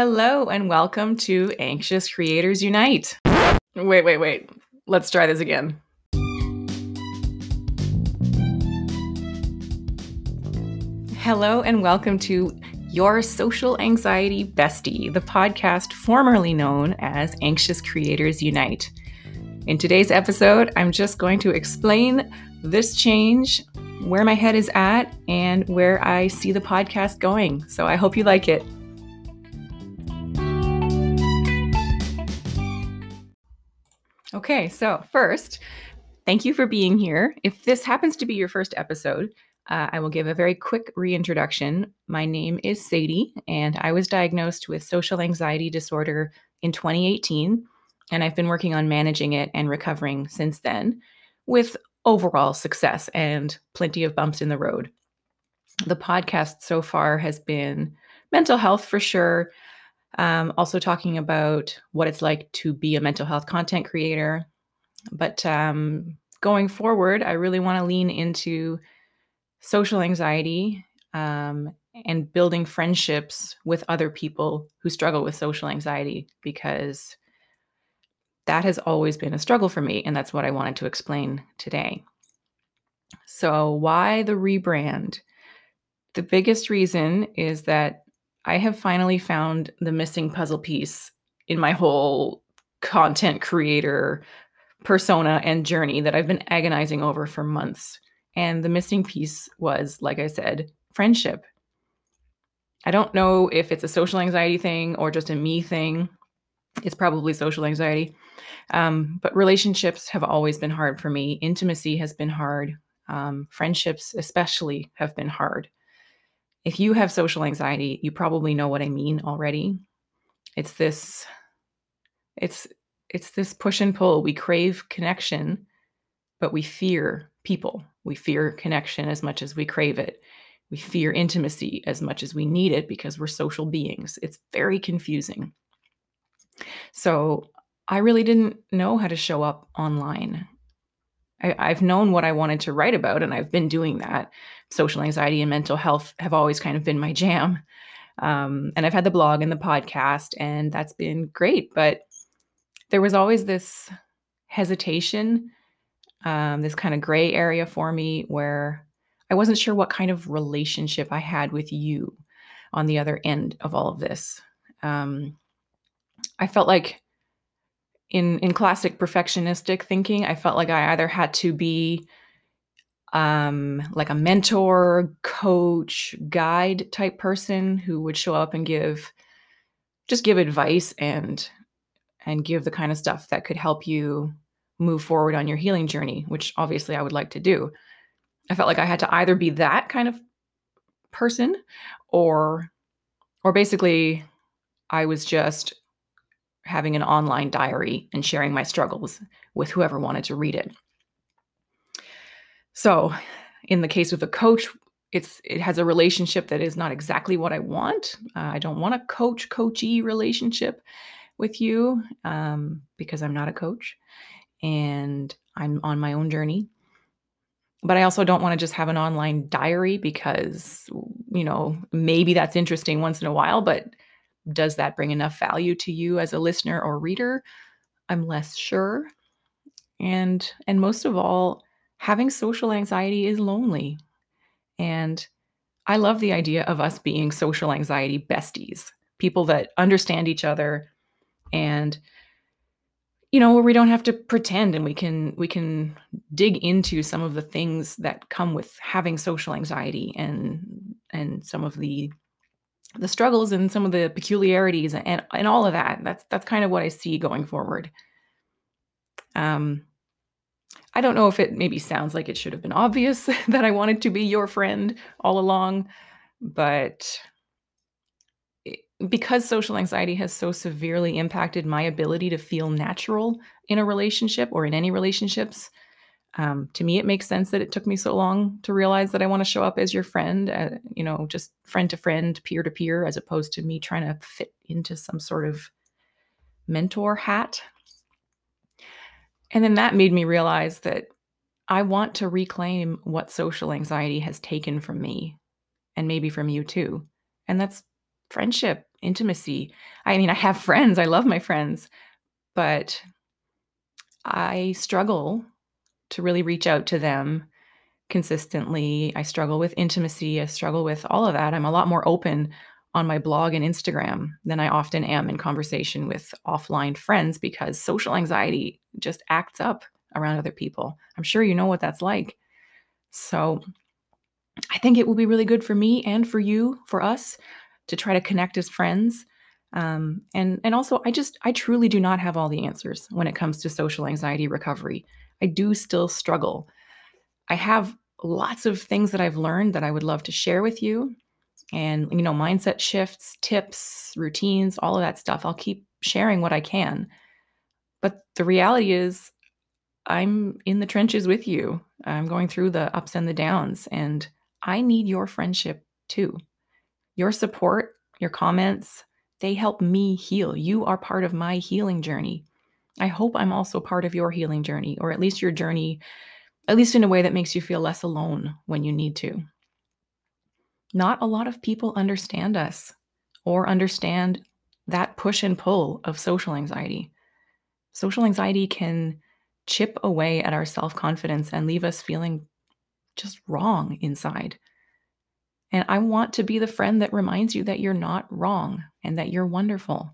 Hello and welcome to Anxious Creators Unite. Wait. Let's try this again. Hello and welcome to Your Social Anxiety Bestie, the podcast formerly known as Anxious Creators Unite. In today's episode, I'm just going to explain this change, where my head is at, and where I see the podcast going. So I hope you like it. Okay, so first, thank you for being here. If this happens to be your first episode, I will give a very quick reintroduction. My name is Sadie, and I was diagnosed with social anxiety disorder in 2018, and I've been working on managing it and recovering since then with overall success and plenty of bumps in the road. The podcast so far has been mental health for sure. Also talking about what it's like to be a mental health content creator. But going forward, I really want to lean into social anxiety and building friendships with other people who struggle with social anxiety, because that has always been a struggle for me, and that's what I wanted to explain today. So why the rebrand? The biggest reason is that I have finally found the missing puzzle piece in my whole content creator persona and journey that I've been agonizing over for months. And the missing piece was, like I said, friendship. I don't know if it's a social anxiety thing or just a me thing. It's probably social anxiety. But relationships have always been hard for me. Intimacy has been hard. Friendships especially have been hard. If you have social anxiety, you probably know what I mean already. It's this push and pull. We crave connection, but we fear people. We fear connection as much as we crave it. We fear intimacy as much as we need it because we're social beings. It's very confusing. So I really didn't know how to show up online. I've known what I wanted to write about, and I've been doing that. Social anxiety and mental health have always kind of been my jam. And I've had the blog and the podcast, and that's been great. But there was always this hesitation, this kind of gray area for me where I wasn't sure what kind of relationship I had with you on the other end of all of this. I felt like in classic perfectionistic thinking, I felt like I either had to be like a mentor, coach, guide type person who would show up and give advice and give the kind of stuff that could help you move forward on your healing journey, which obviously I would like to do. I felt like I had to either be that kind of person or basically I was just having an online diary and sharing my struggles with whoever wanted to read it. So in the case with a coach, it has a relationship that is not exactly what I want. I don't want a coachee relationship with you because I'm not a coach and I'm on my own journey. But I also don't want to just have an online diary because, you know, maybe that's interesting once in a while, but does that bring enough value to you as a listener or reader? I'm less sure. And most of all, having social anxiety is lonely. And I love the idea of us being social anxiety besties, people that understand each other and, you know, where we don't have to pretend, and we can dig into some of the things that come with having social anxiety and some of the struggles and some of the peculiarities and all of that. That's kind of what I see going forward. I don't know if it maybe sounds like it should have been obvious that I wanted to be your friend all along, but because social anxiety has so severely impacted my ability to feel natural in a relationship or in any relationships, to me, it makes sense that it took me so long to realize that I want to show up as your friend, you know, just friend to friend, peer to peer, as opposed to me trying to fit into some sort of mentor hat. And then that made me realize that I want to reclaim what social anxiety has taken from me, and maybe from you too. And that's friendship intimacy. I mean, I have friends. I love my friends, but I struggle to really reach out to them consistently. I struggle with intimacy. I struggle with all of that. I'm a lot more open on my blog and Instagram than I often am in conversation with offline friends because social anxiety just acts up around other people. I'm sure you know what that's like. So I think it will be really good for me and for you, for us, to try to connect as friends. And also, I truly do not have all the answers when it comes to social anxiety recovery. I do still struggle. I have lots of things that I've learned that I would love to share with you. And, you know, mindset shifts, tips, routines, all of that stuff. I'll keep sharing what I can. But the reality is I'm in the trenches with you. I'm going through the ups and the downs, and I need your friendship too. Your support, your comments, they help me heal. You are part of my healing journey. I hope I'm also part of your healing journey, or at least your journey, at least in a way that makes you feel less alone when you need to. Not a lot of people understand us or understand that push and pull of social anxiety. Social anxiety can chip away at our self-confidence and leave us feeling just wrong inside. And I want to be the friend that reminds you that you're not wrong and that you're wonderful.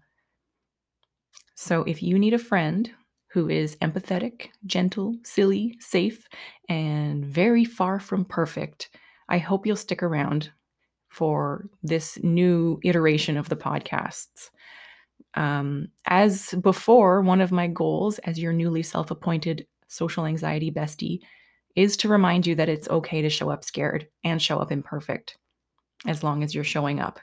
So if you need a friend who is empathetic, gentle, silly, safe, and very far from perfect, I hope you'll stick around for this new iteration of the podcasts. As before, one of my goals as your newly self-appointed social anxiety bestie is to remind you that it's okay to show up scared and show up imperfect, as long as you're showing up.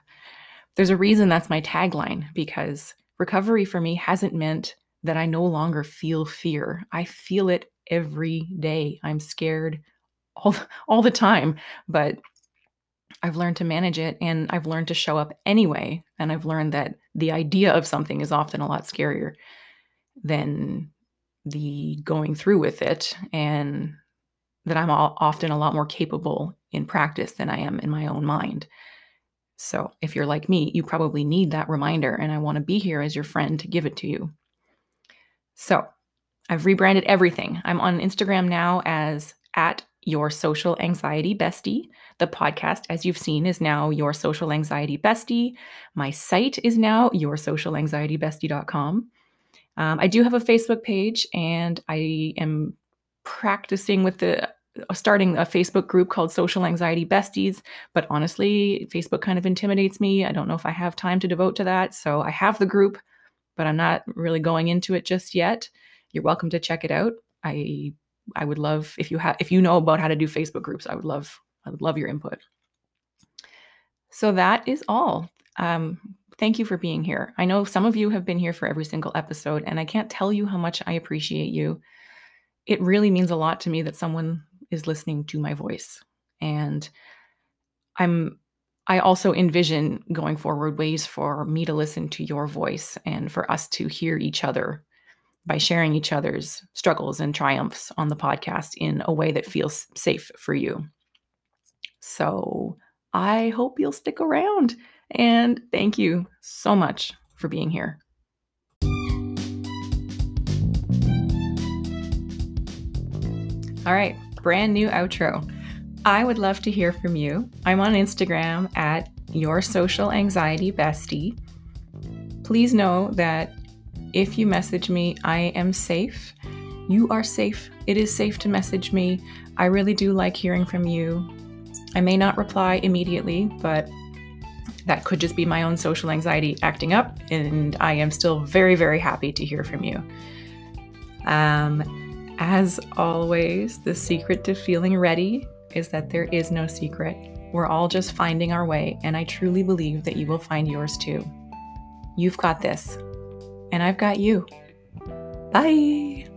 There's a reason that's my tagline, because recovery for me hasn't meant that I no longer feel fear. I feel it every day. I'm scared all the time, but I've learned to manage it, and I've learned to show up anyway. And I've learned that the idea of something is often a lot scarier than the going through with it, and that I'm often a lot more capable in practice than I am in my own mind. So if you're like me, you probably need that reminder, and I want to be here as your friend to give it to you. So I've rebranded everything. I'm on Instagram now as @ Your Social Anxiety Bestie. The podcast, as you've seen, is now Your Social Anxiety Bestie. My site is now yoursocialanxietybestie.com. I do have a Facebook page, and I am practicing with starting a Facebook group called Social Anxiety Besties. But honestly, Facebook kind of intimidates me. I don't know if I have time to devote to that. So I have the group, but I'm not really going into it just yet. You're welcome to check it out. I would love, if you know about how to do Facebook groups, I would love your input. So that is all. Thank you for being here. I know some of you have been here for every single episode, and I can't tell you how much I appreciate you. It really means a lot to me that someone is listening to my voice. And I also envision going forward ways for me to listen to your voice and for us to hear each other by sharing each other's struggles and triumphs on the podcast in a way that feels safe for you. So I hope you'll stick around, and thank you so much for being here. All right, brand new outro. I would love to hear from you. I'm on Instagram @ Your Social Anxiety Bestie. Please know that if you message me, I am safe. You are safe. It is safe to message me. I really do like hearing from you. I may not reply immediately, but that could just be my own social anxiety acting up, and I am still very, very happy to hear from you. As always, the secret to feeling ready is that there is no secret. We're all just finding our way, and I truly believe that you will find yours too. You've got this. And I've got you. Bye.